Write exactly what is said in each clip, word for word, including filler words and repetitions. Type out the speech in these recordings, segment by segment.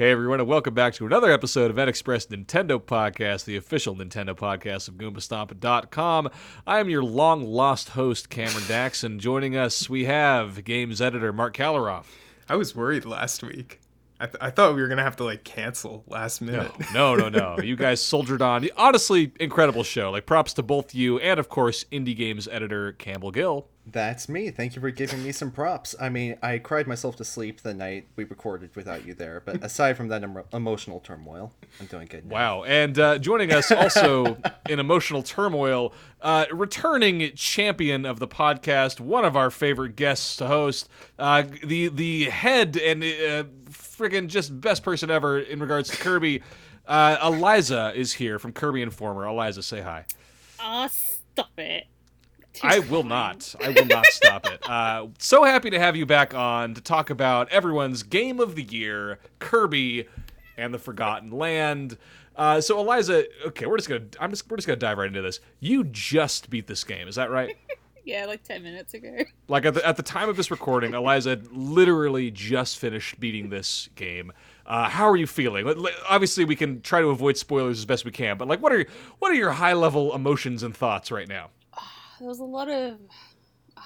Hey everyone, and welcome back to another episode of NXpress Nintendo Podcast, the official Nintendo podcast of Goombastomp dot com. I am your long-lost host, Cameron Dax, and joining us we have games editor Mark Kaliroff. I was worried last week. I, th- I thought we were going to have to, like, cancel last minute. No, no, no, no. You guys soldiered on. Honestly, incredible show. Like, props to both you and, of course, indie games editor Campbell Gill. That's me. Thank you for giving me some props. I mean, I cried myself to sleep the night we recorded without you there, but aside from that em- emotional turmoil, I'm doing good now. Wow. And uh, joining us also in emotional turmoil, uh, returning champion of the podcast, one of our favorite guests to host, uh, the the head and uh, friggin' just best person ever in regards to Kirby, uh, Eliza is here from Kirby Informer. Eliza, say hi. Ah, uh, stop it. I will not. I will not stop it. Uh, so happy to have you back on to talk about everyone's game of the year, Kirby and the Forgotten Land. Uh, so Eliza, okay, we're just gonna. I'm just. We're just gonna dive right into this. You just beat this game, is that right? Yeah, like ten minutes ago. Like at the at the time of this recording, Eliza literally just finished beating this game. Uh, how are you feeling? Obviously, we can try to avoid spoilers as best we can, but like, what are what are your high level emotions and thoughts right now? There was a lot of, uh,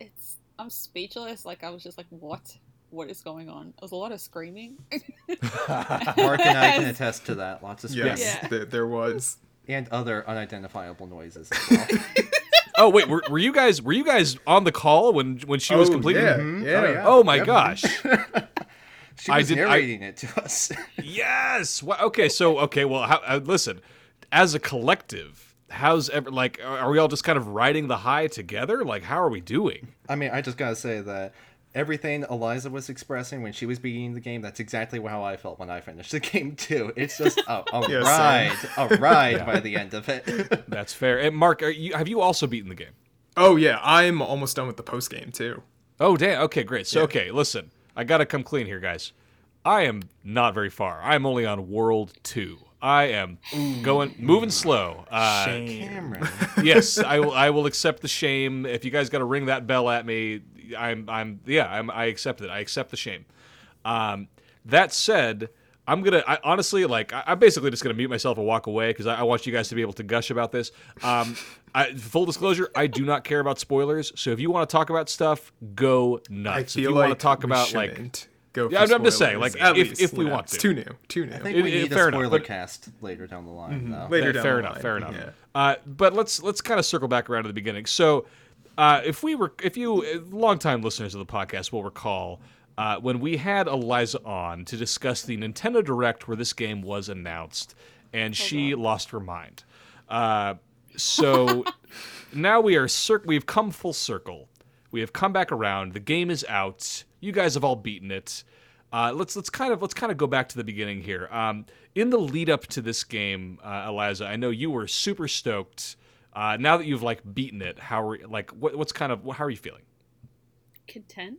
it's, I'm speechless, like, I was just like, what? What is going on? There was a lot of screaming. Mark and I can attest to that, lots of screaming. Yes, yeah. there, there was. And other unidentifiable noises as well. Oh, wait, were, were you guys, were you guys on the call when, when she oh, was completing? Yeah. Mm-hmm. Yeah, oh, yeah. Oh my yep. gosh. She was I did, narrating I, it to us. Yes! Well, okay, so, okay, well, how, uh, listen, as a collective, how's ever like are we all just kind of riding the high together? Like, how are we doing? I mean, I just gotta say that everything Eliza was expressing when she was beginning the game, that's exactly how I felt when I finished the game too. It's just a, a yeah, ride, same. a ride yeah. by the end of it. That's fair. And Mark, are you, have you also beaten the game? Oh yeah, I'm almost done with the post game too. Oh damn. Okay, great. So yeah. okay, listen, I gotta come clean here, guys. I am not very far. I'm only on World Two. I am going, moving slow. Uh, shame. Yes, I will. I will accept the shame. If you guys got to ring that bell at me, I'm. I'm. Yeah, I'm, I accept it. I accept the shame. Um, that said, I'm gonna. I honestly, like, I, I'm basically just gonna mute myself and walk away because I, I want you guys to be able to gush about this. Um, I, full disclosure, I do not care about spoilers. So if you want to talk about stuff, go nuts. I feel if you like want to talk about shouldn't. like. Yeah, I'm just saying, like, at if, least, if we yeah. want to. It's too new, too new. I think we need it, it, a spoiler enough, cast later down the line, mm-hmm. though. Later fair, down fair the enough, line. Fair enough, fair yeah. enough. Uh, but let's let's kind of circle back around to the beginning. So, uh, if we were, if you, longtime listeners of the podcast will recall, uh, when we had Eliza on to discuss the Nintendo Direct where this game was announced, and Hold she on. lost her mind. Uh, so, now we are, cir- we've come full circle. We have come back around. The game is out. You guys have all beaten it. Uh, let's let's kind of let's kind of go back to the beginning here. Um, in the lead up to this game, uh, Eliza, I know you were super stoked. Uh, now that you've like beaten it, how are like what, what's kind of how are you feeling? Content.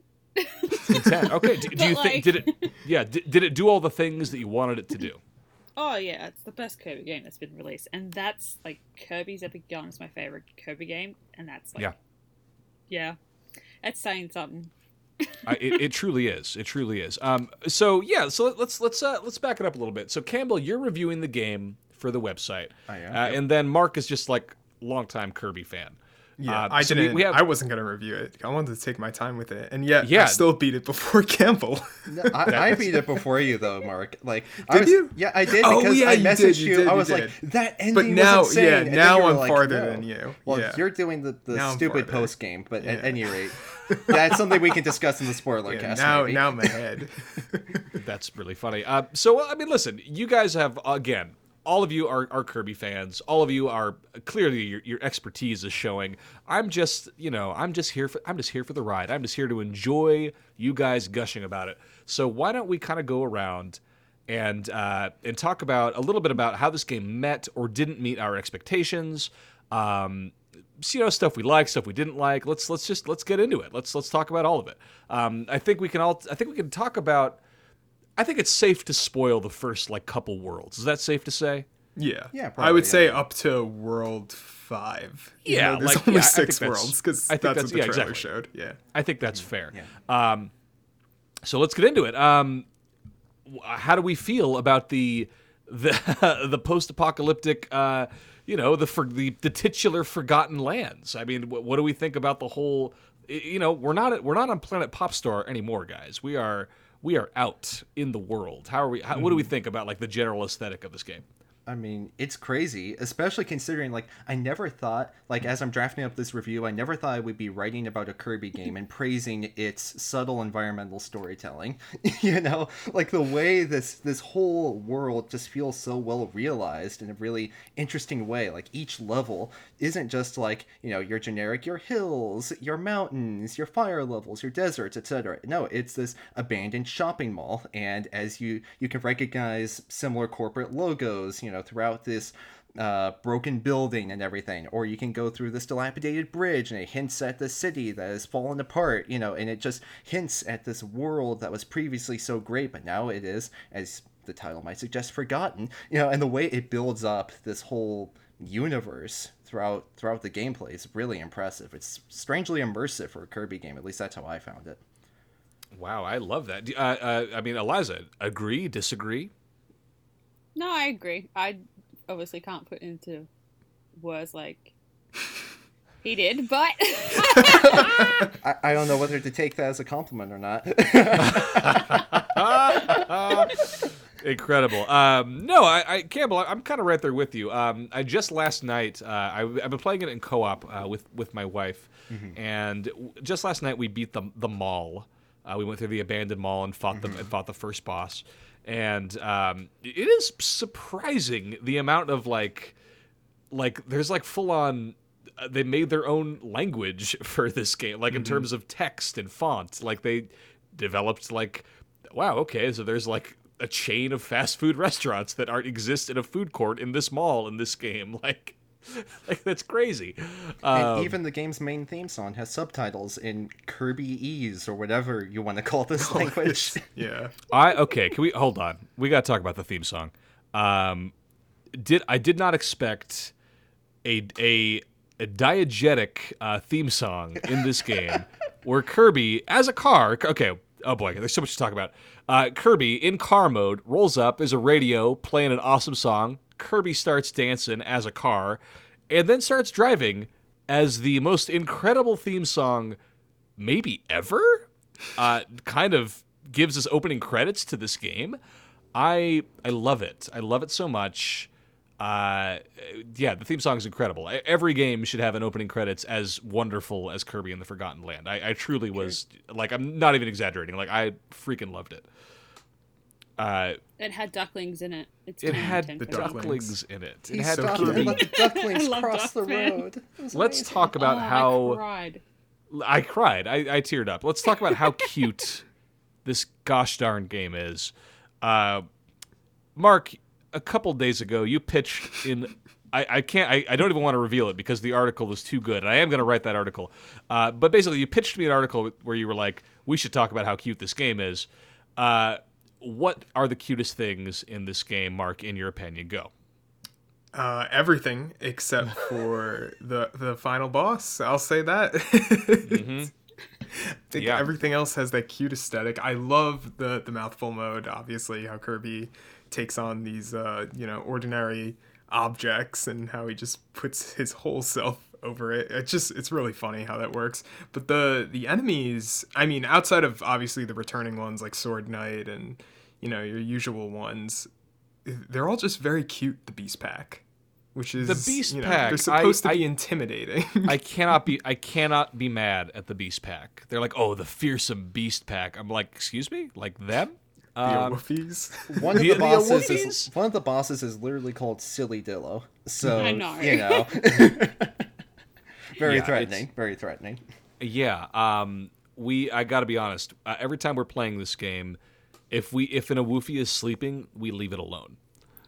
Content. Okay. Do, do you like... think did it? Yeah. Did, did it do all the things that you wanted it to do? Oh yeah, it's the best Kirby game that's been released, and that's like Kirby's Epic Yarn is my favorite Kirby game, and that's like yeah, yeah, that's saying something. uh, it, it truly is. It truly is. Um, so yeah. So let's let's uh, let's back it up a little bit. So Campbell, you're reviewing the game for the website, I am, uh, yep. and then Mark is just like longtime Kirby fan. Yeah, uh, I so didn't. We, we have... I wasn't gonna review it. I wanted to take my time with it, and yet yeah. I still beat it before Campbell. no, I, I beat it before you though, Mark. Like, did I was, you? Yeah, I did because oh, yeah, I messaged you. Did, you, you did, I was you like, that ending but now, was insane. Yeah, and now I'm like, farther no. than you. Well, yeah. you're doing the, the stupid farther. post game, but yeah. at any rate, that's something we can discuss in the spoiler yeah, cast. Now, maybe. now my head. That's really funny. Uh, so, I mean, listen, you guys have again. All of you are, are Kirby fans. All of you are clearly your, your expertise is showing. I'm just, you know, I'm just here for I'm just here for the ride. I'm just here to enjoy you guys gushing about it. So why don't we kind of go around and uh, and talk about a little bit about how this game met or didn't meet our expectations. Um, you know, stuff we like, stuff we didn't like. Let's let's just let's get into it. Let's let's talk about all of it. Um, I think we can all. I think we can talk about. I think it's safe to spoil the first like couple worlds. Is that safe to say? Yeah, yeah. Probably, I would yeah. say up to world five. Yeah, you know, there's like, only yeah, six worlds because that's, that's what the yeah, trailer exactly. showed. Yeah, I think that's fair. Yeah. Um, so let's get into it. Um, how do we feel about the the the post-apocalyptic, uh, you know, the, for, the the titular Forgotten Lands? I mean, what, what do we think about the whole? You know, we're not we're not on Planet Popstar anymore, guys. We are we are out in the world. How are we? How, mm-hmm. What do we think about like the general aesthetic of this game? I mean, it's crazy, especially considering, like, I never thought, like, as I'm drafting up this review, I never thought I would be writing about a Kirby game and praising its subtle environmental storytelling, you know? Like, the way this this whole world just feels so well realized in a really interesting way. Like, each level isn't just, like, you know, your generic, your hills, your mountains, your fire levels, your deserts, et cetera. No, it's this abandoned shopping mall, and as you, you can recognize similar corporate logos, you know, throughout this uh, broken building and everything, or you can go through this dilapidated bridge and it hints at the city that has fallen apart, you know, and it just hints at this world that was previously so great, but now it is, as the title might suggest, forgotten, you know, and the way it builds up this whole universe throughout throughout the gameplay is really impressive. It's strangely immersive for a Kirby game, at least that's how I found it. Wow, I love that. Uh, uh, I mean, Eliza, agree, disagree? No, I agree. I obviously can't put into words like he did, but... I, I don't know whether to take that as a compliment or not. Incredible. Um, no, I, I Campbell, I, I'm kind of right there with you. Um, I just last night, uh, I, I've been playing it in co-op uh, with, with my wife, mm-hmm. and just last night we beat the, the mall. Uh, we went through the abandoned mall and fought, mm-hmm. the, and fought the first boss. And um, it is surprising the amount of, like, like there's, like, full-on, uh, they made their own language for this game, like, mm-hmm. in terms of text and font. Like, they developed, like, wow, okay, so there's, like, a chain of fast food restaurants that aren't exist in a food court in this mall in this game. Like, like that's crazy. Um, and even the game's main theme song has subtitles in Kirbyese or whatever you want to call this call language. This. Yeah. I okay. Can we hold on? We got to talk about the theme song. Um, did I did not expect a a, a diegetic uh, theme song in this game where Kirby as a car. Okay. Oh boy, there's so much to talk about. Uh, Kirby in car mode rolls up, is a radio playing an awesome song. Kirby starts dancing as a car and then starts driving as the most incredible theme song maybe ever. Uh, kind of gives us opening credits to this game. I I love it. I love it so much. Uh, yeah, the theme song is incredible. Every game should have an opening credits as wonderful as Kirby and the Forgotten Land. I, I truly was, like, I'm not even exaggerating. Like, I freaking loved it. Uh, it had ducklings in it. It's it had the ducklings in it. It had Kirby. Let the ducklings cross the road. Let's amazing. talk about oh, how... I cried. I cried. I, I teared up. Let's talk about how cute this gosh darn game is. Uh, Mark, a couple days ago, you pitched in... I, I can't... I, I don't even want to reveal it because the article is too good. And I am going to write that article. Uh, but basically, you pitched me an article where you were like, we should talk about how cute this game is. Uh... What are the cutest things in this game, Mark, in your opinion? Go. Uh, everything except for the the final boss. I'll say that. Mm-hmm. I think yeah. everything else has that cute aesthetic. I love the, the mouthful mode, obviously, how Kirby takes on these, uh, you know, ordinary objects and how he just puts his whole self over it. It's just, it's really funny how that works. But the the enemies, I mean, outside of obviously the returning ones like Sword Knight and, you know, your usual ones, they're all just very cute. The Beast Pack, which is the Beast you know, Pack, they're supposed I, to be I, intimidating. I cannot be I cannot be mad at the Beast Pack. They're like, oh, the fearsome Beast Pack. I'm like, excuse me, like them. The um, Awoofys. One of the, the bosses the is one of the bosses is literally called Silly Dillo. So I know. you know. Very yeah, threatening. Very threatening. Yeah. Um, we. I got to be honest. Uh, every time we're playing this game, if we if an Awoofy is sleeping, we leave it alone.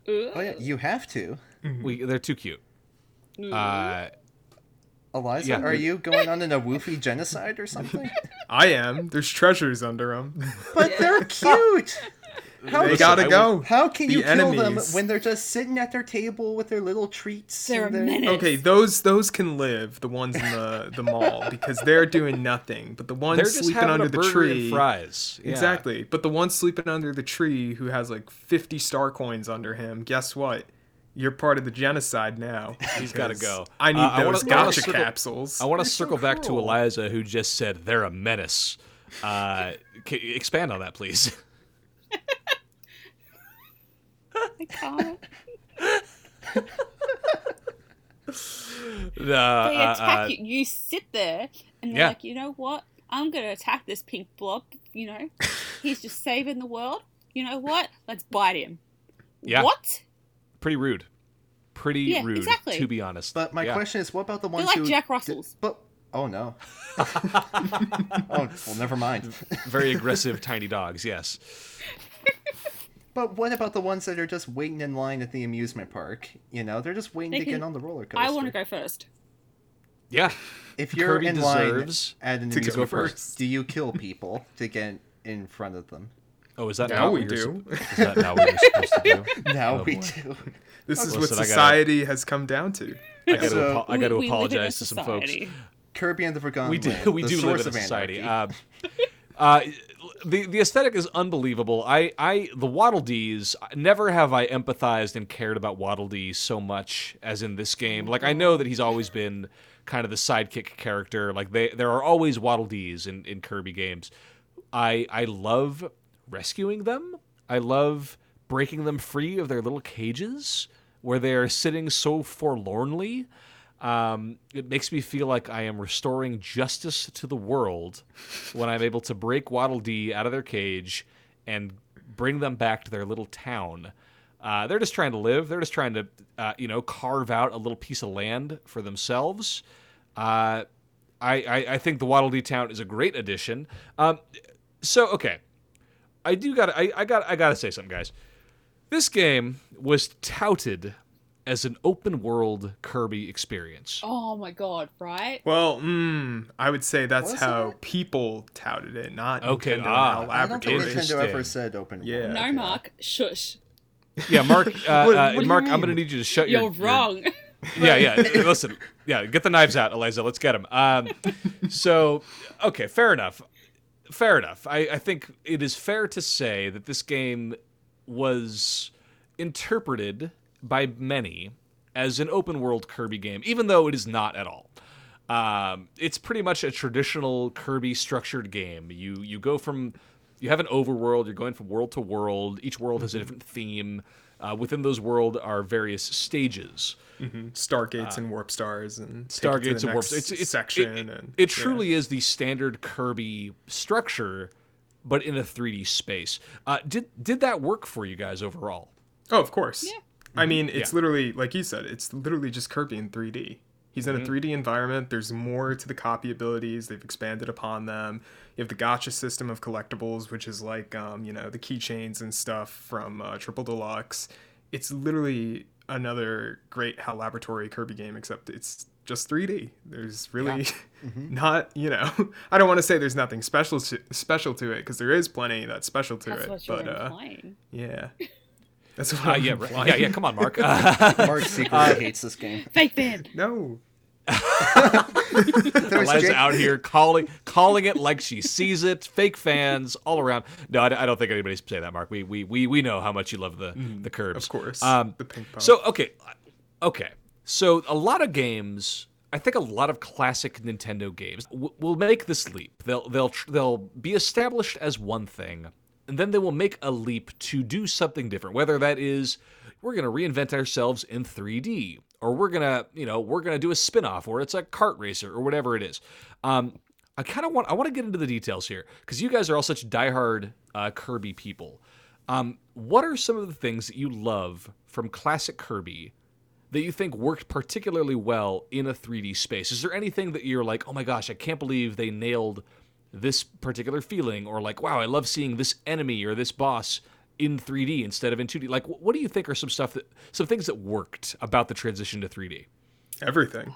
Oh yeah, you have to. We. They're too cute. Uh, Eliza, yeah. are you going on an Awoofy genocide or something? I am. There's treasures under them. But they're cute. How they gotta go. How can you kill them when they're just sitting at their table with their little treats? They're menace. Okay, those those can live. The ones in the, the mall, because they're doing nothing. But the ones sleeping under the tree, and fries. Yeah. Exactly. But the one sleeping under the tree who has like fifty star coins under him. Guess what? You're part of the genocide now. He's got to go. I need uh, those I wanna, gotcha I wanna capsules. Circle, I want to circle so back cruel. to Eliza, who just said they're a menace. Uh, can you expand on that, please. I can't. The, uh, they attack uh, you. You sit there and they're yeah. like, you know what? I'm going to attack this pink blob. You know, he's just saving the world. You know what? Let's bite him. Yeah. What? Pretty rude. Pretty yeah, rude, exactly. to be honest. But my yeah. question is, what about the ones like who... like Jack Russells. Did, but, oh, no. Oh, well, never mind. Very aggressive tiny dogs, yes. But what about the ones that are just waiting in line at the amusement park? You know, they're just waiting they to can, get on the roller coaster. I want to go first. Yeah. If you're Kirby in line at an amusement park, do you kill people to get in front of them? Oh, is that now not we what do? Su- is that not what we're supposed to do? Now oh, we boy. do. This is Listen, what society gotta, has come down to. I got so, apo- to we, we apologize to some folks. Kirby and the Forgotten Land. We do. We do live in a society. Uh, uh, the the aesthetic is unbelievable. I I the Waddle Dees. Never have I empathized and cared about Waddle Dees so much as in this game. Like, I know that he's always been kind of the sidekick character. Like they there are always Waddle Dees in, in Kirby games. I I love. rescuing them. I love breaking them free of their little cages where they are sitting so forlornly. Um, it makes me feel like I am restoring justice to the world when I'm able to break Waddle Dee out of their cage and bring them back to their little town. Uh, they're just trying to live. They're just trying to, uh, you know, carve out a little piece of land for themselves. Uh, I, I, I think the Waddle Dee town is a great addition. Um, so, okay. I do got I I got I got to say something, guys. This game was touted as an open world Kirby experience. Oh my god, right? Well, mm, I would say that's Wasn't how it? people touted it, not okay, Nintendo ah, and I don't think Nintendo ever said open world. Yeah. No, Mark, shush. Yeah, Mark, uh, what, uh, what Mark, I'm going to need you to shut You're your You're wrong. Your, yeah, yeah. Listen. Yeah, get the knives out, Eliza. Let's get them. Um, so, okay, fair enough. Fair enough. I, I think it is fair to say that this game was interpreted by many as an open-world Kirby game, even though it is not at all. Um, it's pretty much a traditional Kirby-structured game. You you go from... You have an overworld. You're going from world to world. Each world mm-hmm. has a different theme. Uh, within those worlds are various stages. Mm-hmm. Stargates uh, and warp stars and Stargates and warp stars. It's, it's, section it, it, and, it truly yeah. is the standard Kirby structure, but in a three D space. Uh, did did that work for you guys overall? Oh, of course. Yeah. I mean, it's yeah. literally like you said. It's literally just Kirby in three D. He's in a three D environment. There's more to the copy abilities. They've expanded upon them. You have the gacha system of collectibles, which is like, um, you know, the keychains and stuff from uh, Triple Deluxe. It's literally another great H A L Laboratory Kirby game, except it's just three D. There's really yeah. mm-hmm. not, you know, I don't want to say there's nothing special to, special to it, because there is plenty that's special to that's it. What you're but uh, yeah. That's what uh, I'm yeah, implying. Yeah, yeah, come on, Mark. Uh, Mark secretly uh, hates this game. Fake fan. No. Eliza's Jake. out here calling calling it like she sees it. Fake fans all around. No, I, I don't think anybody's saying that, Mark. We we we we know how much you love the mm, the Curbs, of course. Um, the ping pong. So okay, okay. So a lot of games. I think a lot of classic Nintendo games w- will make this leap. They'll they'll tr- they'll be established as one thing, and then they will make a leap to do something different. Whether that is we're going to reinvent ourselves in three D. Or we're going to, you know, we're going to do a spin-off or it's a kart racer or whatever it is. Um, I kind of want, I want to get into the details here because you guys are all such diehard uh, Kirby people. Um, what are some of the things that you love from classic Kirby that you think worked particularly well in a three D space? Is there anything that you're like, oh my gosh, I can't believe they nailed this particular feeling or like, wow, I love seeing this enemy or this boss in three D instead of in two D? Like, what do you think are some stuff that some things that worked about the transition to three D? everything.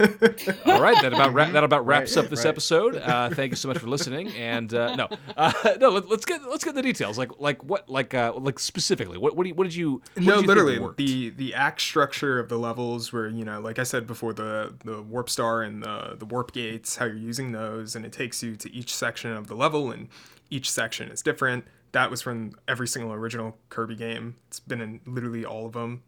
All right, that about ra- that about wraps right, up this right. episode. Uh, thank you so much for listening. And uh, no, uh, no, let, let's get let's get the details. Like like what like uh, like specifically what what did you what did you what no did you literally think the the act structure of the levels where, you know, like I said before, the the warp star and the the warp gates, how you're using those, and it takes you to each section of the level, and each section is different. That was from every single original Kirby game. It's been in literally all of them.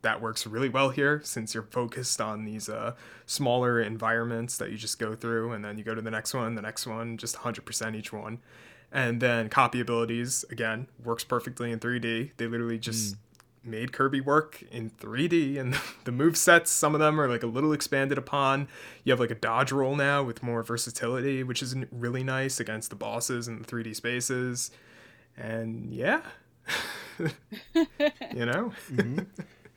That works really well here, since you're focused on these uh, smaller environments that you just go through, and then you go to the next one, the next one, just one hundred percent each one. And then copy abilities, again, works perfectly in three D. They literally just mm. made Kirby work in three D, and the movesets, some of them are like a little expanded upon. You have like a dodge roll now with more versatility, which is really nice against the bosses in the three D spaces. And yeah, you know? Mm-hmm.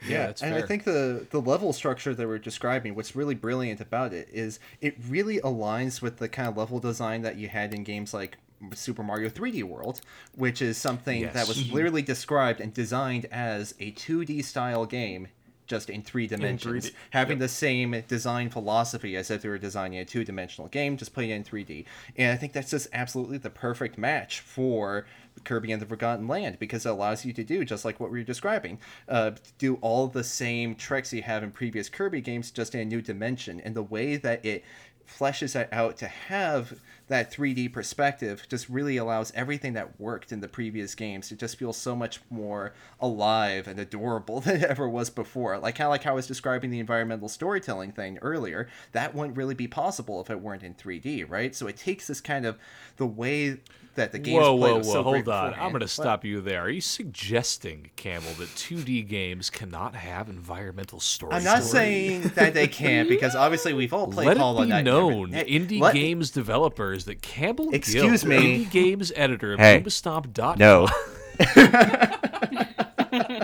Yeah, that's and fair. I think the, the level structure that we're describing, what's really brilliant about it is it really aligns with the kind of level design that you had in games like Super Mario three D World, which is something yes. that was literally described and designed as a two D style game, just in three dimensions, in having yep. the same design philosophy as if they were designing a two-dimensional game, just playing it in three D. And I think that's just absolutely the perfect match for Kirby and the Forgotten Land, because it allows you to do just like what we were describing, uh, do all the same tricks you have in previous Kirby games, just in a new dimension. And the way that it fleshes that out to have that three D perspective just really allows everything that worked in the previous games to just feel so much more alive and adorable than it ever was before. Like, kind of like how I was describing the environmental storytelling thing earlier, that wouldn't really be possible if it weren't in three D, right? So it takes this kind of the way that the games whoa, played whoa, was whoa, so hold on. I'm going to stop you there. Are you suggesting, Campbell, that two D games cannot have environmental story? I'm not story? saying that they can't, because obviously we've all played Hollow Knight. Known hey, indie let, games developers that Campbell excuse Gill, me indie games editor of hey, Goombastomp dot com no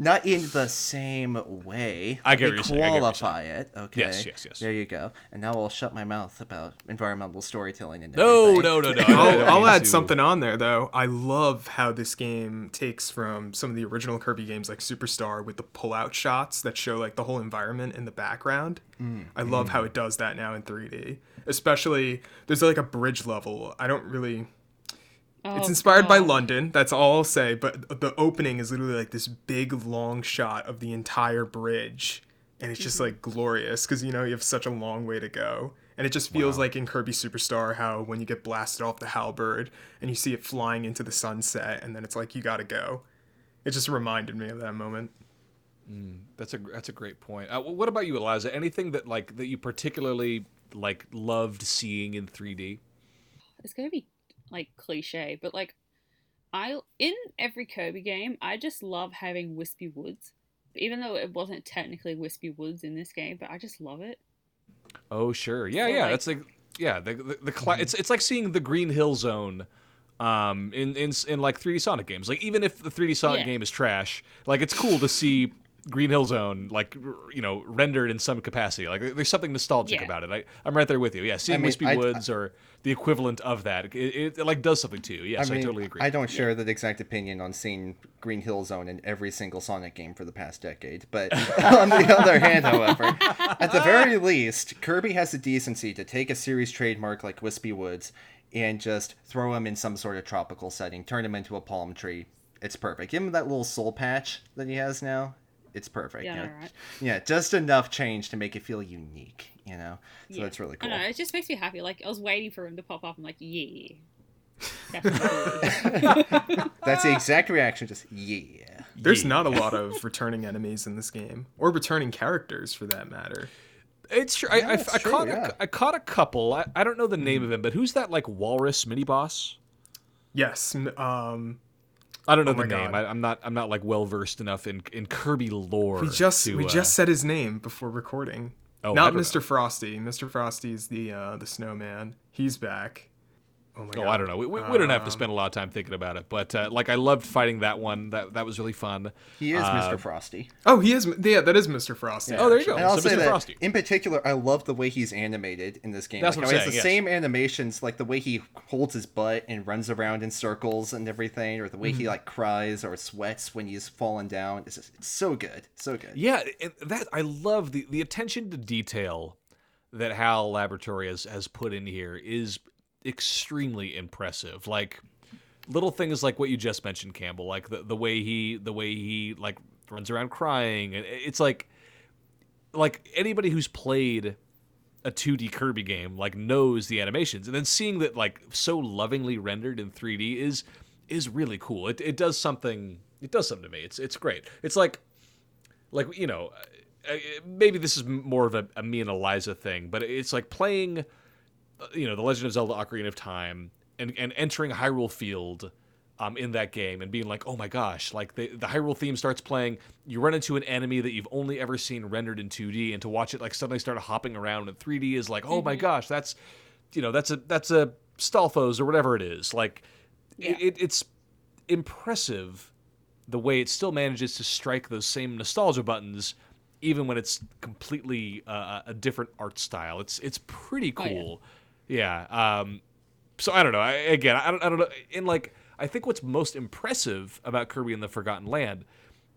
not in the same way I get they qualify I get it okay yes yes yes there you go. And now I'll shut my mouth about environmental storytelling and no, no no no no I'll, I'll add something on there though. I love how this game takes from some of the original Kirby games like Superstar with the pull-out shots that show like the whole environment in the background. Mm, I love mm. how it does that now in three D. Especially, there's like a bridge level. I don't really... Oh, it's inspired God. by London, that's all I'll say, but the opening is literally like this big long shot of the entire bridge. And it's just like glorious, because, you know, you have such a long way to go. And it just feels wow. like in Kirby Superstar how when you get blasted off the Halberd and you see it flying into the sunset and then it's like, you gotta go. It just reminded me of that moment. Mm, that's a that's a great point. Uh, what about you, Eliza? Anything that like that you particularly like loved seeing in three D? It's gonna be like cliche, but like I in every Kirby game, I just love having Wispy Woods, even though it wasn't technically Wispy Woods in this game, but I just love it. Oh sure, yeah, so, yeah. Like, that's like yeah, the the, the cla- mm. it's it's like seeing the Green Hill Zone. Um, in, in in like three D Sonic games, like even if the three D Sonic yeah. game is trash, like it's cool to see Green Hill Zone, like, you know, rendered in some capacity. Like there's something nostalgic yeah. about it. I, I'm right there with you. Yeah, seeing I mean, Wispy I, Woods I, or the equivalent of that, it, it, it like does something to you. Yes, I, mean, I totally agree. I don't share yeah. that exact opinion on seeing Green Hill Zone in every single Sonic game for the past decade. But on the other hand, however, at the very least, Kirby has the decency to take a series trademark like Wispy Woods and just throw him in some sort of tropical setting, turn him into a palm tree. It's perfect. Give him that little soul patch that he has now. It's perfect. Yeah, you know? right. yeah, just enough change to make it feel unique, you know? So it's yeah. really cool. I know, it just makes me happy. Like, I was waiting for him to pop up. I'm like, yeah. That's, That's the exact reaction, just yeah. There's yeah. not a lot of returning enemies in this game, or returning characters for that matter. It's true. Yeah, I, I, it's I, true caught yeah. a, I caught a couple. I, I don't know the name of him, but who's that like walrus mini boss? Yes. Um, I don't know oh the name. I, I'm not. I'm not like well versed enough in, in Kirby lore. We just to, we uh, just said his name before recording. Oh, not Mister Know. Frosty. Mister Frosty is the uh, the snowman. He's back. Oh, my oh God. I don't know. We, we, um, we don't have to spend a lot of time thinking about it. But, uh, like, I loved fighting that one. That that was really fun. He is uh, Mister Frosty. Oh, he is. Yeah, that is Mister Frosty. Yeah. Oh, there you go. And I'll so say Mister Frosty. In particular, I love the way he's animated in this game. That's like, what I'm saying, it's the yes. same animations, like the way he holds his butt and runs around in circles and everything, or the way mm-hmm. he, like, cries or sweats when he's fallen down. It's, just, it's so good. So good. Yeah, and that I love the, the attention to detail that HAL Laboratory has, has put in here is extremely impressive. Like little things like what you just mentioned, Campbell, like the, the way he the way he like runs around crying. It's like like anybody who's played a two D Kirby game like knows the animations, and then seeing that like so lovingly rendered in three D is is really cool. It it does something it does something to me. It's it's great. It's like like you know maybe this is more of a, a me and Eliza thing, but it's like playing, you know, The Legend of Zelda Ocarina of Time and, and entering Hyrule Field um, in that game and being like, oh my gosh, like the, the Hyrule theme starts playing, you run into an enemy that you've only ever seen rendered in two D, and to watch it like suddenly start hopping around in three D is like, oh my gosh, that's, you know, that's a that's a Stalfos or whatever it is. Like, yeah. it, it's impressive the way it still manages to strike those same nostalgia buttons even when it's completely uh, a different art style. It's, it's pretty cool. Oh, yeah. Yeah, um, so I don't know. I, again, I don't, I don't know. And like, I think what's most impressive about Kirby and the Forgotten Land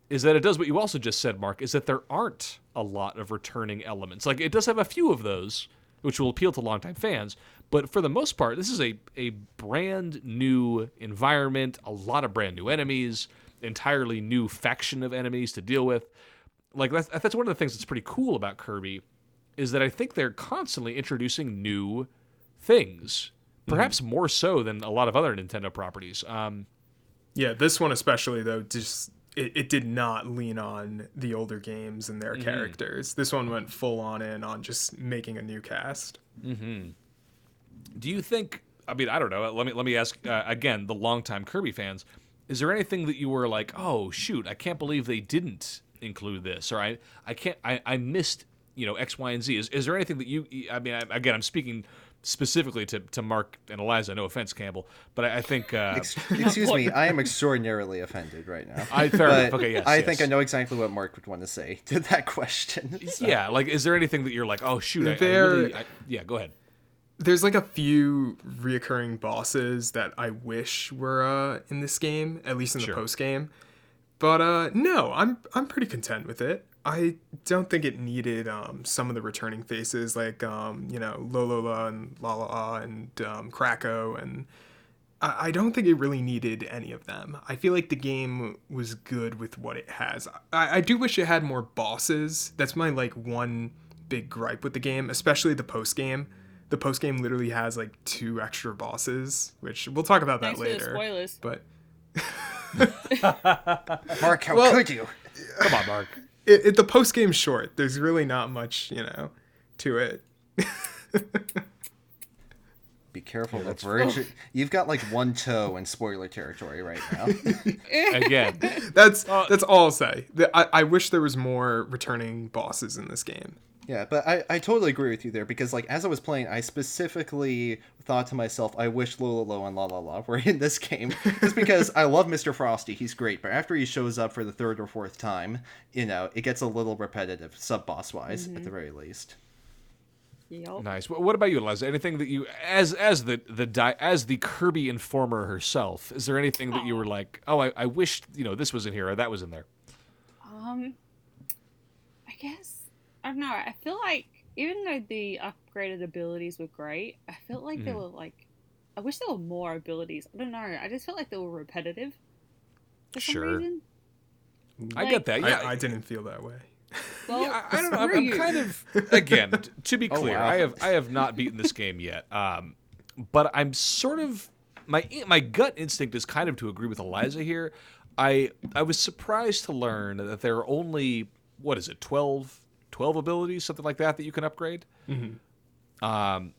is that it does what you also just said, Mark, is that there aren't a lot of returning elements. Like, it does have a few of those, which will appeal to longtime fans, but for the most part, this is a, a brand new environment, a lot of brand new enemies, entirely new faction of enemies to deal with. Like, that's, that's one of the things that's pretty cool about Kirby, is that I think they're constantly introducing new things, perhaps mm-hmm. more so than a lot of other Nintendo properties. Um, yeah, this one especially, though, just it, it did not lean on the older games and their mm-hmm. characters. This one went full on in on just making a new cast. Mm-hmm. Do you think? I mean, I don't know. Let me let me ask uh, again, the longtime Kirby fans: is there anything that you were like, oh shoot, I can't believe they didn't include this, or I I can't I, I missed you know X, Y, and Z? Is is there anything that you? I mean, I, again, I'm speaking specifically to, to Mark and Eliza, no offense, Campbell, but I, I think... Uh, Excuse me, I am extraordinarily offended right now. I, fair enough. Okay, yes, I yes. think I know exactly what Mark would want to say to that question. So. Yeah, like, is there anything that you're like, oh, shoot, I, there, I really... I, yeah, go ahead. There's, like, a few reoccurring bosses that I wish were uh, in this game, at least in the sure. post-game. But, uh, no, I'm I'm pretty content with it. I don't think it needed um, some of the returning faces, like, um, you know, Lolo and La La and um, Krakow, and I-, I don't think it really needed any of them. I feel like the game was good with what it has. I-, I do wish it had more bosses. That's my, like, one big gripe with the game, especially the post-game. The post-game literally has, like, two extra bosses, which we'll talk about that later. Thanks for the spoilers. But... Mark, how well, could you? Come on, Mark. It, it, the post-game's short. There's really not much, you know, to it. Be careful. Yeah, that's right. Oh. You've got like one toe in spoiler territory right now. Again. That's uh, that's all I'll say. The, I, I wish there was more returning bosses in this game. Yeah, but I, I totally agree with you there, because like as I was playing, I specifically thought to myself, I wish Lolo and La La La were in this game, just because I love Mister Frosty. He's great, but after he shows up for the third or fourth time, you know, it gets a little repetitive sub-boss wise mm-hmm. at the very least. Yep. Nice. Well, what about you, Eliza? Anything that you, as as the the di- as the Kirby Informer herself, is there anything that you were like, oh, I, I wished you know this was in here or that was in there? Um, I guess. I don't know, I feel like, even though the upgraded abilities were great, I felt like mm. there were, like, I wish there were more abilities. I don't know, I just felt like they were repetitive for some sure. reason. I like, get that, yeah. I, I didn't feel that way. Well, yeah, I, I don't know, I'm, I'm kind of, again, t- to be clear, oh, wow. I have I have not beaten this game yet, um, but I'm sort of, my my gut instinct is kind of to agree with Eliza here. I I was surprised to learn that there are only, what is it, twelve... twelve abilities, something like that, that you can upgrade. Mm-hmm. Um,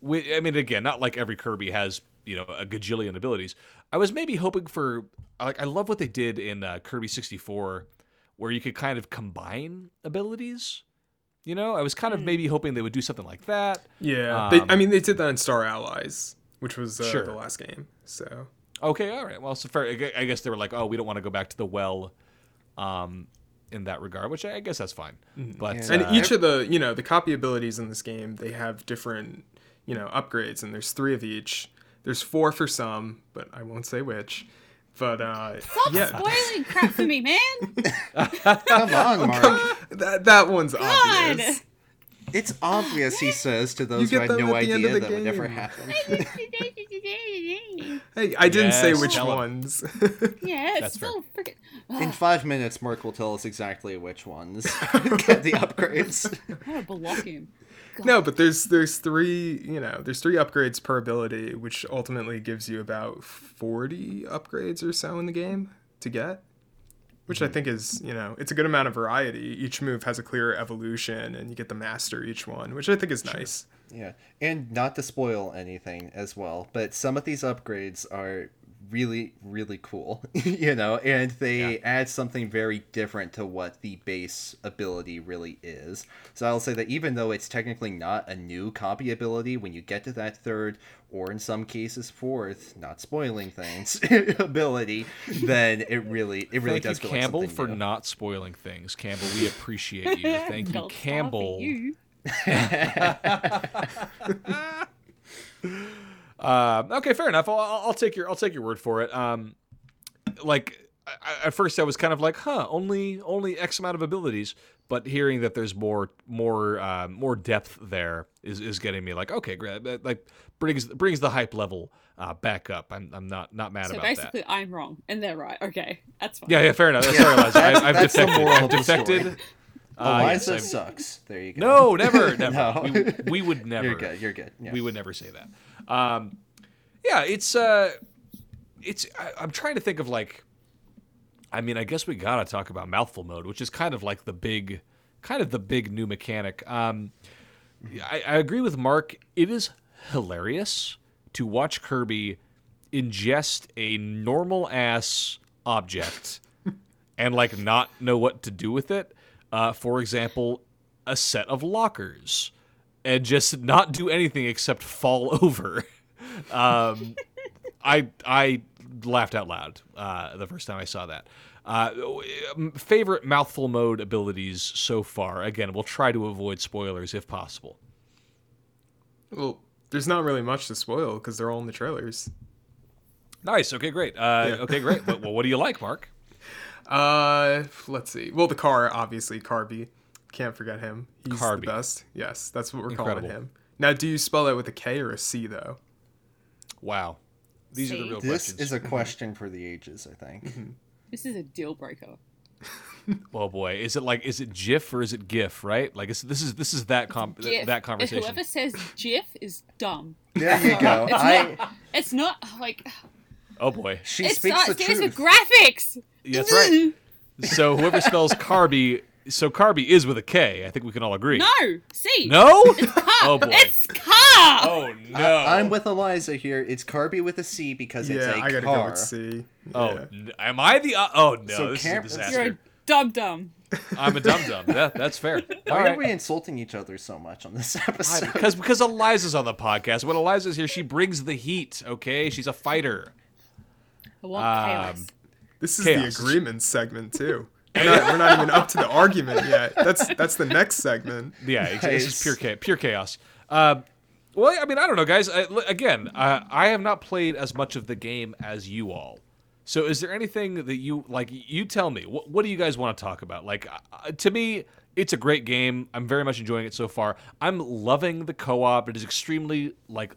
we, I mean, again, not like every Kirby has, you know, a gajillion abilities. I was maybe hoping for, like, I love what they did in uh, Kirby sixty-four, where you could kind of combine abilities. You know, I was kind of maybe hoping they would do something like that. Yeah, um, they, I mean, they did that in Star Allies. which was uh, sure. the last game. So okay, all right. Well, so fair. I guess they were like, oh, we don't want to go back to the well, um, in that regard, which I guess that's fine. Mm-hmm. But yeah. uh, and each of the you know the copy abilities in this game, they have different you know upgrades, and there's three of each. There's four for some, but I won't say which. But uh, stop yeah. spoiling crap for me, man. Come on, Mark. Come, that that one's God. Obvious. It's obvious, he says to those who had no idea that would never happen. Hey, I didn't yes, say which no. ones. Yeah, it's so freaking. In five minutes, Mark will tell us exactly which ones get the upgrades. I gotta block him. God. No, but there's there's three, you know, there's three upgrades per ability, which ultimately gives you about forty upgrades or so in the game to get. Which I think is, you know, it's a good amount of variety. Each move has a clear evolution, and you get to master each one, which I think is sure. nice. Yeah, and not to spoil anything as well, but some of these upgrades are really, really cool, you know, and they yeah. add something very different to what the base ability really is. So I'll say that even though it's technically not a new copy ability, when you get to that third, or in some cases fourth, not spoiling things, ability, then it really, it really Thank does. Thank you, Campbell, like for new. Not spoiling things. Campbell, we appreciate you. Thank you, Campbell. You. Um, okay, fair enough. I'll, I'll take your I'll take your word for it. Um, like I, at first, I was kind of like, "Huh, only only X amount of abilities," but hearing that there's more more uh, more depth there is, is getting me like, okay, great. Like brings brings the hype level uh, back up. I'm I'm not not mad so about that. So basically, I'm wrong and they're right. Okay, that's fine. Yeah, yeah, fair enough. Sorry, Eliza. I, I've that's detected. The moral I've detected. Uh, Eliza yes, sucks. There you go. No, never, never. no. We, we would never. You're good. You're good. Yeah. We would never say that. Um, yeah, it's, uh, it's, I, I'm trying to think of like, I mean, I guess we gotta talk about Mouthful Mode, which is kind of like the big, kind of the big new mechanic. Um, I, I agree with Mark. It is hilarious to watch Kirby ingest a normal ass object and like not know what to do with it. Uh, for example, a set of lockers. And just not do anything except fall over. Um, I I laughed out loud uh, the first time I saw that. Uh, favorite Mouthful Mode abilities so far. Again, we'll try to avoid spoilers if possible. Well, there's not really much to spoil because they're all in the trailers. Nice. Okay, great. Uh, yeah. Okay, great. Well, what do you like, Mark? Uh, let's see. Well, the car, obviously, Carby. Can't forget him. He's Carby. The best. Yes, that's what we're Incredible. Calling him. Now, do you spell it with a K or a C, though? Wow. These C. are the real this questions. This is a question for the ages, I think. Mm-hmm. This is a deal breaker. Oh, boy. Is it like, is it GIF or is it GIF, right? Like, it's, this is this is that com- th- that conversation. If whoever says GIF is dumb. There you go. It's, I... not, it's not, like... Oh, boy. She it's speaks not, the truth. It stands for graphics. Yeah, that's right. So whoever spells Carby... So Carby is with a K. I think we can all agree. No, C. No? It's Car. Oh, boy. It's Car. Oh, no. I, I'm with Eliza here. It's Carby with a C because yeah, it's a car. Yeah, I gotta car. Go with C. Oh, yeah. n- am I the... Uh, oh, no, so this Cam- is a disaster. You're a dum-dum. I'm a dum-dum. Yeah, that's fair. Why right. are we insulting each other so much on this episode? I, because because Eliza's on the podcast. When Eliza's here, she brings the heat, okay? She's a fighter. I want chaos. Um, this is chaos. The agreement segment, too. We're not, we're not even up to the argument yet. That's that's the next segment. Yeah, nice. It's just pure chaos. Pure chaos. Uh, well, I mean, I don't know, guys. I, again, uh, I have not played as much of the game as you all. So, is there anything that you like? You tell me. What, what do you guys want to talk about? Like, uh, to me, it's a great game. I'm very much enjoying it so far. I'm loving the co-op. It is extremely like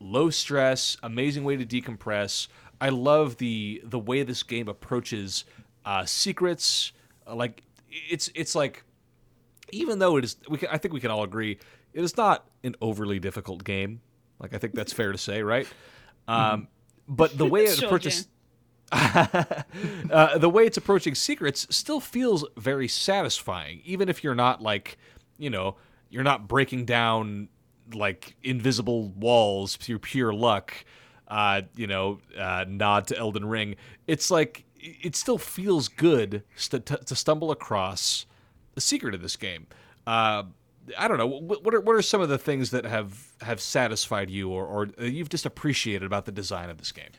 low stress, amazing way to decompress. I love the the way this game approaches. Uh, secrets, uh, like it's it's like, even though it is, we can, I think we can all agree, it is not an overly difficult game. Like I think that's fair to say, right? Um, but the way it sure, approaches, yeah. uh, the way it's approaching secrets still feels very satisfying, even if you're not like, you know, you're not breaking down like invisible walls through pure luck. Uh, you know, uh, nod to Elden Ring. It's like. It still feels good st- to stumble across the secret of this game. Uh, I don't know, what are, what are some of the things that have, have satisfied you or, or you've just appreciated about the design of this game?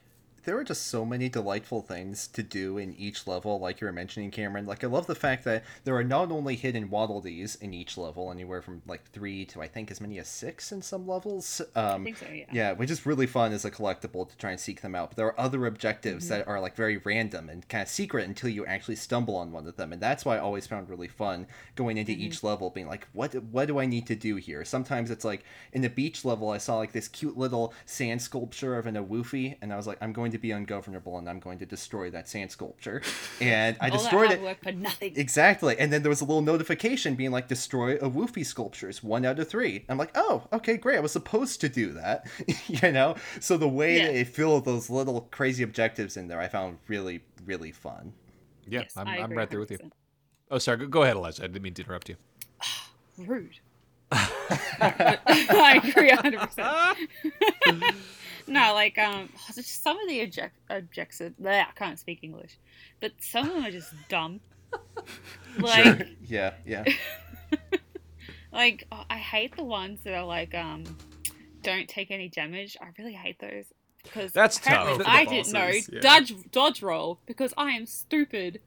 There were just so many delightful things to do in each level, like you were mentioning, Cameron. Like, I love the fact that there are not only hidden Waddle Dees in each level, anywhere from, like, three to, I think, as many as six in some levels. Um, I think so, yeah. Yeah, which is really fun as a collectible to try and seek them out. But there are other objectives mm-hmm. that are, like, very random and kind of secret until you actually stumble on one of them. And that's why I always found really fun going into mm-hmm. each level, being like, what what do I need to do here? Sometimes it's, like, in the beach level, I saw, like, this cute little sand sculpture of an Awoofy, and I was like, I'm going to be ungovernable and I'm going to destroy that sand sculpture, and I destroyed it. All that hard work for nothing. Exactly. And then there was a little notification being like, destroy Awoofy sculptures one out of three. I'm like, oh, okay, great, I was supposed to do that. You know, so the way yeah. that it filled those little crazy objectives in there, I found really, really fun. Yeah, yes, I'm, I'm right there with you. Oh, sorry, go ahead, Eliza, I didn't mean to interrupt you. Rude. I agree one hundred percent. No, like, um, some of the object- objects are, bleh, I can't speak English, but some of them are just dumb. Like, sure. Yeah, yeah. Like, oh, I hate the ones that are like, um, don't take any damage. I really hate those. Because that's tough. I didn't know. Yeah. Dodge, dodge roll, because I am stupid.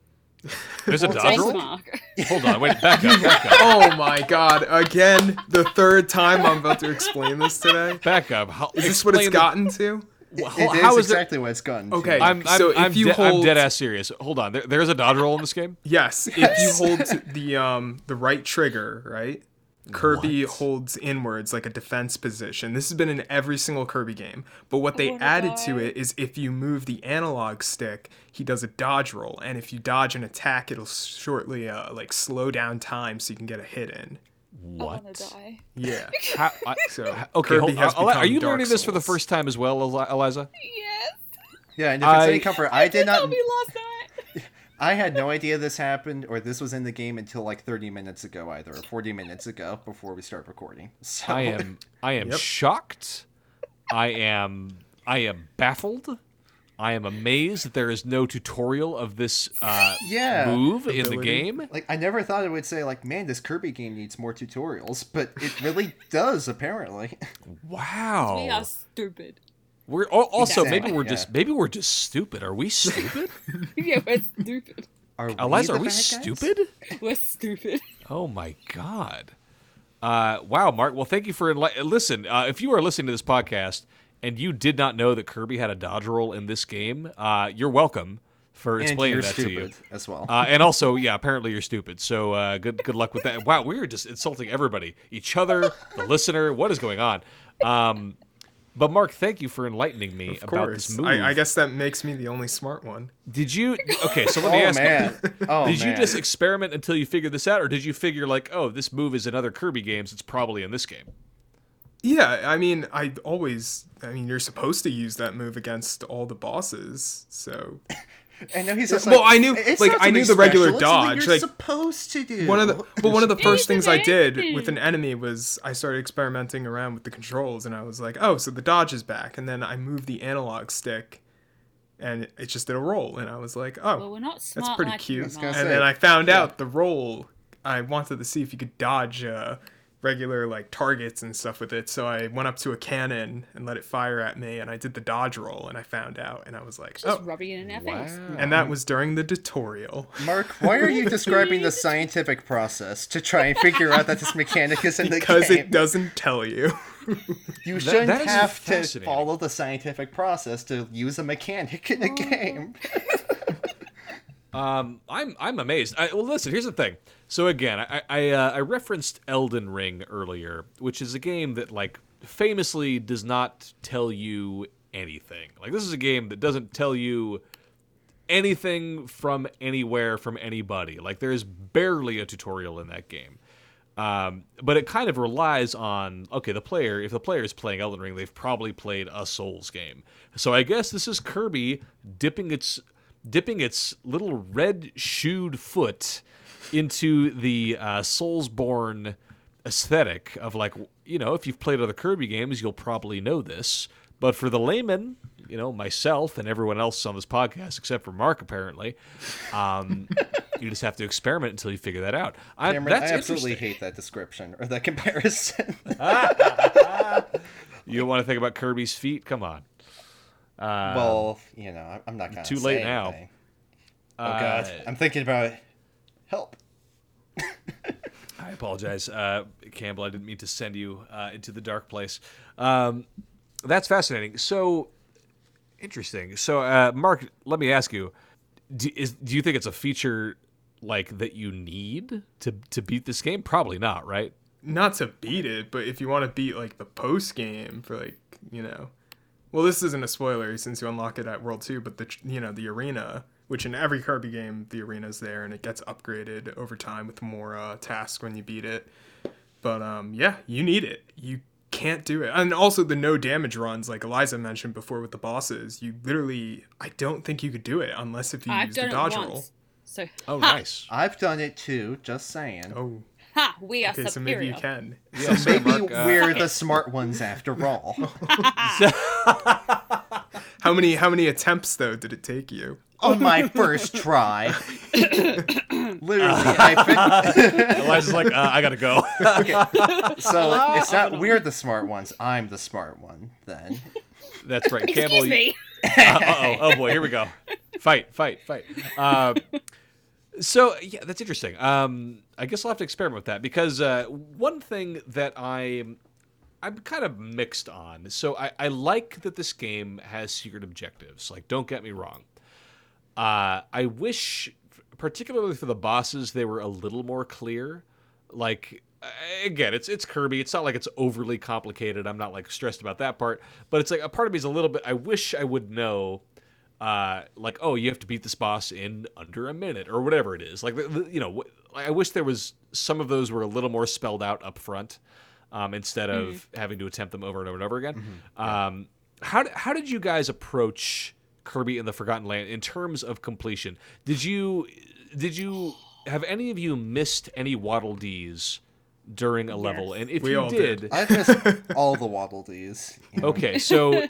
There's a dodge roll? Mark. Hold on, wait, back up, back up. Oh my god, again, the third time I'm about to explain this today. Back up. How, is this what it's gotten the... to? It, how, it is how is exactly it... what it's gotten okay. to. Okay, I'm, I'm, so if I'm, you de- hold... I'm dead ass serious. Hold on, there, there's a dodge roll in this game? Yes, yes. If you hold the um the right trigger, right? Kirby what? holds inwards like a defense position. This has been in every single Kirby game. But what they oh, added God. to it is if you move the analog stick, he does a dodge roll. And if you dodge an attack, it'll shortly uh, like slow down time so you can get a hit in. What? I want to die. Yeah. How, I, so okay, Kirby has on, are you Dark learning Souls. This for the first time as well, Eliza? Yes. Yeah, and if it's I, any comfort, I, I did not. Told me last night. I had no idea this happened or this was in the game until like thirty minutes ago either, or forty minutes ago before we start recording. So I am I am yep. shocked. I am I am baffled. I am amazed that there is no tutorial of this uh, yeah. move ability. In the game. Like, I never thought it would say, like, man, this Kirby game needs more tutorials, but it really does, apparently. Wow. We are stupid. We're also exactly. maybe we're yeah. just maybe we're just stupid. Are we stupid? Yeah, we're stupid. Are we Eliza, are we stupid? We're stupid. Oh my god! Uh, wow, Mark. Well, thank you for enli- listen. Uh, if you are listening to this podcast and you did not know that Kirby had a dodge roll in this game, uh, you're welcome for and explaining you're that to you as well. Uh, and also, yeah, apparently you're stupid. So uh, good good luck with that. Wow, we were just insulting everybody, each other, the listener. What is going on? Um, But Mark, thank you for enlightening me of about course. This move. I, I guess that makes me the only smart one. Did you? Okay, so let me oh, ask man. you. Oh, did man. you just experiment until you figured this out, or did you figure like, oh, this move is in other Kirby games, it's probably in this game? Yeah, I mean, I always. I mean, you're supposed to use that move against all the bosses, so. I know he's just like, well, I knew like I knew the regular dodge. It's like you're supposed to do. One of the but one of the first things I did with an enemy was I started experimenting around with the controls, and I was like, oh, so the dodge is back, and then I moved the analog stick, and it just did a roll, and I was like, oh, well, we're not smart, that's pretty like cute. And say, then I found yeah. out the roll. I wanted to see if you could dodge uh, regular like targets and stuff with it, so I went up to a cannon and let it fire at me, and I did the dodge roll, and I found out, and I was like, just oh, rubbing it in our wow. face. And that was during the tutorial. Mark, why are you describing the scientific process to try and figure out that this mechanic is in the because game? Because it doesn't tell you. You shouldn't that, that have to follow the scientific process to use a mechanic in a oh. game. um, I'm I'm amazed. I, well, listen, here's the thing. So again, I I, uh, I referenced Elden Ring earlier, which is a game that like famously does not tell you anything. Like this is a game that doesn't tell you anything from anywhere from anybody. Like there is barely a tutorial in that game, um, but it kind of relies on okay, the player. If the player is playing Elden Ring, they've probably played a Souls game. So I guess this is Kirby dipping its dipping its little red-shoed foot into the uh, Soulsborne aesthetic of like, you know, if you've played other Kirby games, you'll probably know this. But for the layman, you know, myself and everyone else on this podcast, except for Mark, apparently, um, You just have to experiment until you figure that out. I, Cameron, that's I absolutely hate that description or that comparison. You don't want to think about Kirby's feet? Come on. Uh, well, you know, I'm not going to Too late now. Anything. Oh, uh, God. I'm thinking about help. I apologize, uh, Campbell. I didn't mean to send you uh, into the dark place. Um, that's fascinating. So, interesting. So, uh, Mark, let me ask you, do, is, do you think it's a feature like that you need to, to beat this game? Probably not, right? Not to beat it, but if you want to beat like the post game for like, you know, well, this isn't a spoiler since you unlock it at World two, but the, you know, the arena, which in every Kirby game, the arena's there and it gets upgraded over time with more uh, tasks when you beat it. But um, yeah, you need it. You can't do it. And also the no damage runs, like Eliza mentioned before with the bosses, you literally, I don't think you could do it unless if you I've use the dodge roll. So, oh, ha. Nice. I've done it too, just saying. Oh. Ha, we are okay, superior. So maybe you can. Yeah, so maybe Mark, uh, we're the smart ones after all. How many how many attempts though did it take you? On my first try. Literally, uh, I fin- Eliza's like, uh, I gotta go. Okay. So uh, it's not we're the smart ones, I'm the smart one then. That's right. Excuse Campbell, me. Uh, oh, oh boy, here we go. Fight, fight, fight. Uh, so yeah, that's interesting. Um, I guess I'll have to experiment with that because uh, one thing that I I'm kind of mixed on. So I, I like that this game has secret objectives. Like, don't get me wrong. Uh, I wish, particularly for the bosses, they were a little more clear. Like, again, it's it's Kirby. It's not like it's overly complicated. I'm not, like, stressed about that part. But it's like, a part of me is a little bit, I wish I would know, uh, like, oh, you have to beat this boss in under a minute or whatever it is. Like, you know, I wish there was, some of those were a little more spelled out up front. Um, instead of mm-hmm. having to attempt them over and over and over again. Mm-hmm. Um, how how did you guys approach Kirby and the Forgotten Land in terms of completion? Did you did you have any of you missed any Waddle Dees during a level? Yes. And if we you did, did, I missed all the Waddle Dees. You know? Okay, so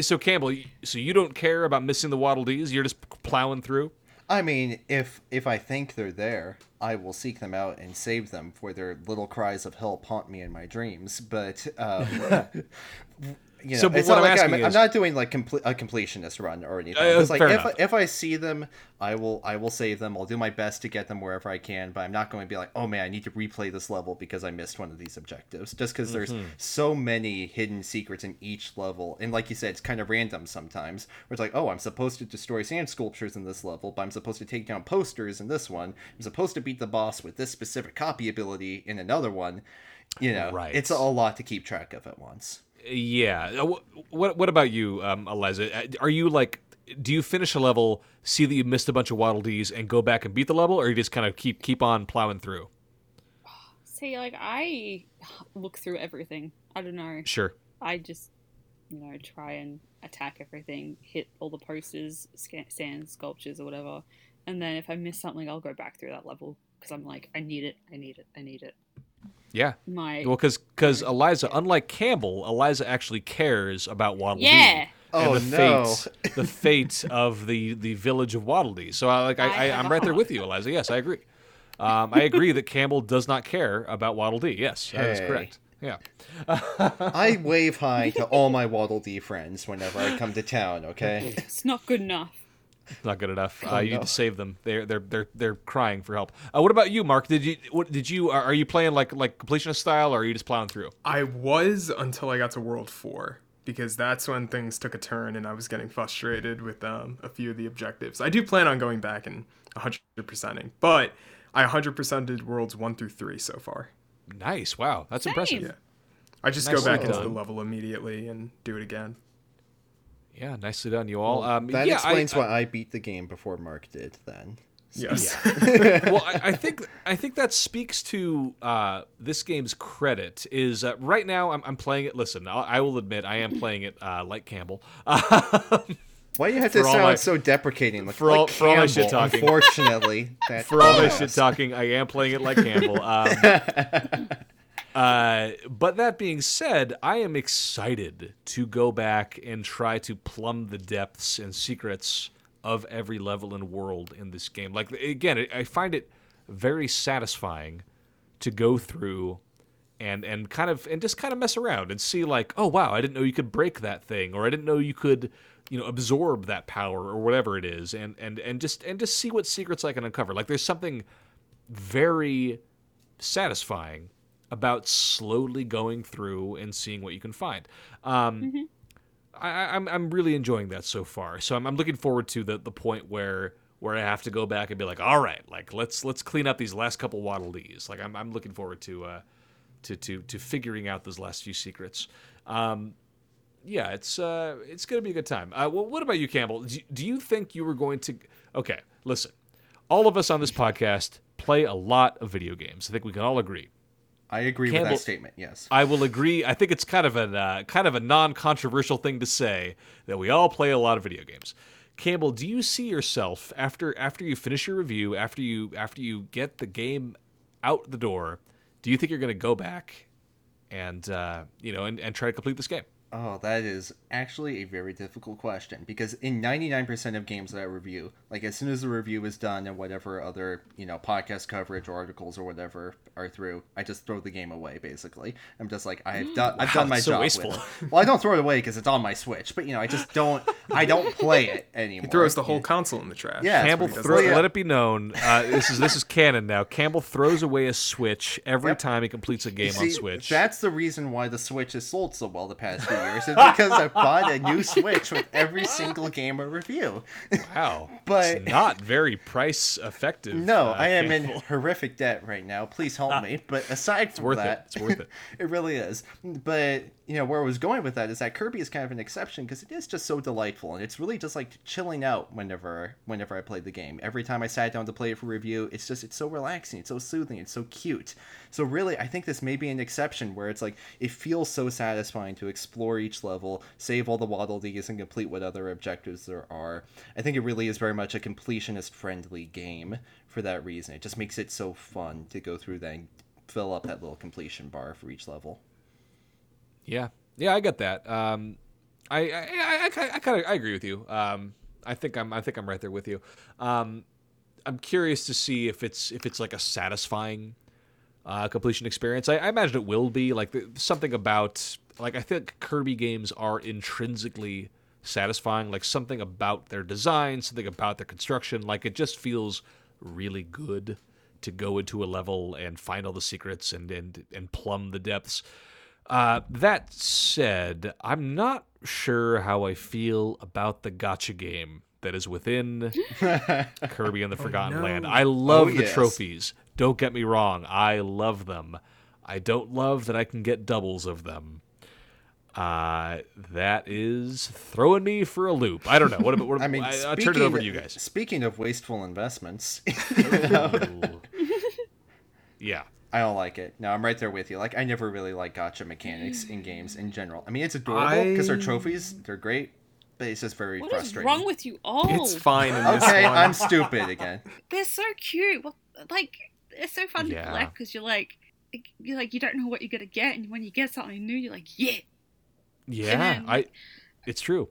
so Campbell, so you don't care about missing the Waddle Dees? You're just plowing through? I mean, if if I think they're there, I will seek them out and save them, for their little cries of help haunt me in my dreams. But um, you know, so, but it's not like I'm, is... I'm not doing like comple- a completionist run or anything. Uh, it's like if I, if I see them, I will I will save them. I'll do my best to get them wherever I can, but I'm not going to be like, oh man, I need to replay this level because I missed one of these objectives. Just because mm-hmm. there's so many hidden secrets in each level, and like you said, it's kind of random sometimes. Where it's like, oh, I'm supposed to destroy sand sculptures in this level, but I'm supposed to take down posters in this one. I'm supposed to beat the boss with this specific copy ability in another one. You know, right. It's a lot to keep track of at once. Yeah. What What about you, um, Eliza? Are you like, do you finish a level, see that you missed a bunch of Waddle Dees, and go back and beat the level, or you just kind of keep keep on plowing through? See, like I look through everything. I don't know. Sure. I just, you know, try and attack everything, hit all the posters, sand sculptures, or whatever. And then if I miss something, I'll go back through that level because I'm like, I need it, I need it, I need it. Yeah. My well, because because Eliza, unlike Campbell, Eliza actually cares about Waddle Dee. Yeah. Oh the no. Fate, the fate of the, the village of Waddle Dee. So I like I, I, I I'm right there with you, Eliza. Yes, I agree. Um, I agree that Campbell does not care about Waddle Dee. Yes, hey. That is correct. Yeah. I wave hi to all my Waddle Dee friends whenever I come to town. Okay. It's not good enough. Not good enough. Uh, you need to save them. They're they're they're they're crying for help. Uh, what about you, Mark? Did you what, did you are you playing like like completionist style, or are you just plowing through? I was until I got to World Four because that's when things took a turn and I was getting frustrated with um, a few of the objectives. I do plan on going back and one hundred percenting, but I one hundred percented Worlds One through Three so far. Nice. Wow, that's Same. impressive. Yeah. I just nice go back into done. the level immediately and do it again. Yeah, nicely done, you all. Um, that yeah, explains I, why I, I beat the game before Mark did. Then, yes. Yeah. Well, I, I think I think that speaks to uh, this game's credit. Is uh, right now I'm, I'm playing it. Listen, I'll, I will admit I am playing it uh, like Campbell. Why do you have to sound my, so deprecating? Like, for all, like for all my shit talking, unfortunately, that for all my shit talking, I am playing it like Campbell. Um, Uh, but that being said, I am excited to go back and try to plumb the depths and secrets of every level and world in this game. Like, again, I find it very satisfying to go through and and kind of and just kind of mess around and see, like, oh wow, I didn't know you could break that thing, or I didn't know you could, you know, absorb that power, or whatever it is, and and and just and just see what secrets I can uncover. Like, there's something very satisfying about slowly going through and seeing what you can find. Um, mm-hmm. I, I'm I'm really enjoying that so far. So I'm I'm looking forward to the the point where where I have to go back and be like, all right, like let's let's clean up these last couple Waddle Dees. Like I'm I'm looking forward to uh to to to figuring out those last few secrets. Um, yeah, it's uh it's gonna be a good time. Uh, well, what about you, Campbell? Do, do you think you were going to? Okay, listen, all of us on this podcast play a lot of video games. I think we can all agree. I agree Campbell, with that statement. Yes, I will agree. I think it's kind of an uh, kind of a non-controversial thing to say that we all play a lot of video games. Campbell, do you see yourself after after you finish your review, after you after you get the game out the door, do you think you're going to go back and uh, you know and, and try to complete this game? Oh, that is actually a very difficult question, because in ninety-nine percent of games that I review, like as soon as the review is done and whatever other, you know, podcast coverage or articles or whatever are through, I just throw the game away, basically. I'm just like, I've done, I've wow, done my so job wasteful. With it. Well, I don't throw it away because it's on my Switch, but, you know, I just don't, I don't play it anymore. He throws the whole yeah. console in the trash. Yeah, Campbell throws, let it be known, uh, this is this is canon now, Campbell throws away a Switch every yep. time he completes a game See, on Switch. That's the reason why the Switch has sold so well the past few years. It's because I bought a new Switch with every single game I review. Wow. But it's not very price effective. No, uh, I am painful. in horrific debt right now. Please help ah, me. But aside it's from worth that, it. It's worth it. It really is. But, you know, where I was going with that is that Kirby is kind of an exception because it is just so delightful. And it's really just like chilling out whenever whenever I play the game. Every time I sat down to play it for review, it's just, it's so relaxing. It's so soothing. It's so cute. So really, I think this may be an exception where it's like, it feels so satisfying to explore each level, save all the Waddle Dees, and complete what other objectives there are. I think it really is very much a completionist-friendly game for that reason. It just makes it so fun to go through that and fill up that little completion bar for each level. Yeah, yeah, I get that. Um, I, I, I, I, I kind of I agree with you. Um, I think I'm I think I'm right there with you. Um, I'm curious to see if it's if it's like a satisfying uh, completion experience. I, I imagine it will be. Like the, something about. Like, I think Kirby games are intrinsically satisfying. Like, something about their design, something about their construction. Like, it just feels really good to go into a level and find all the secrets and and, and plumb the depths. Uh, that said, I'm not sure how I feel about the gacha game that is within Kirby and the Forgotten oh, no. Land. I love oh, the yes. trophies. Don't get me wrong. I love them. I don't love that I can get doubles of them. Uh, that is throwing me for a loop. I don't know. What about? What, I mean, I, speaking, I'll turn it over to you guys. Speaking of wasteful investments, you know? yeah, I don't like it. No, I'm right there with you. Like, I never really like gacha mechanics in games in general. I mean, it's adorable because I... they're trophies. They're great, but it's just very what frustrating. What is wrong with you all? It's fine. In this okay, one. I'm stupid again. They're so cute. Well, like, it's so fun yeah. to collect because you're like, you're like, you don't know what you're gonna get, and when you get something new, you're like, yeah. Yeah, then, like, I. It's true.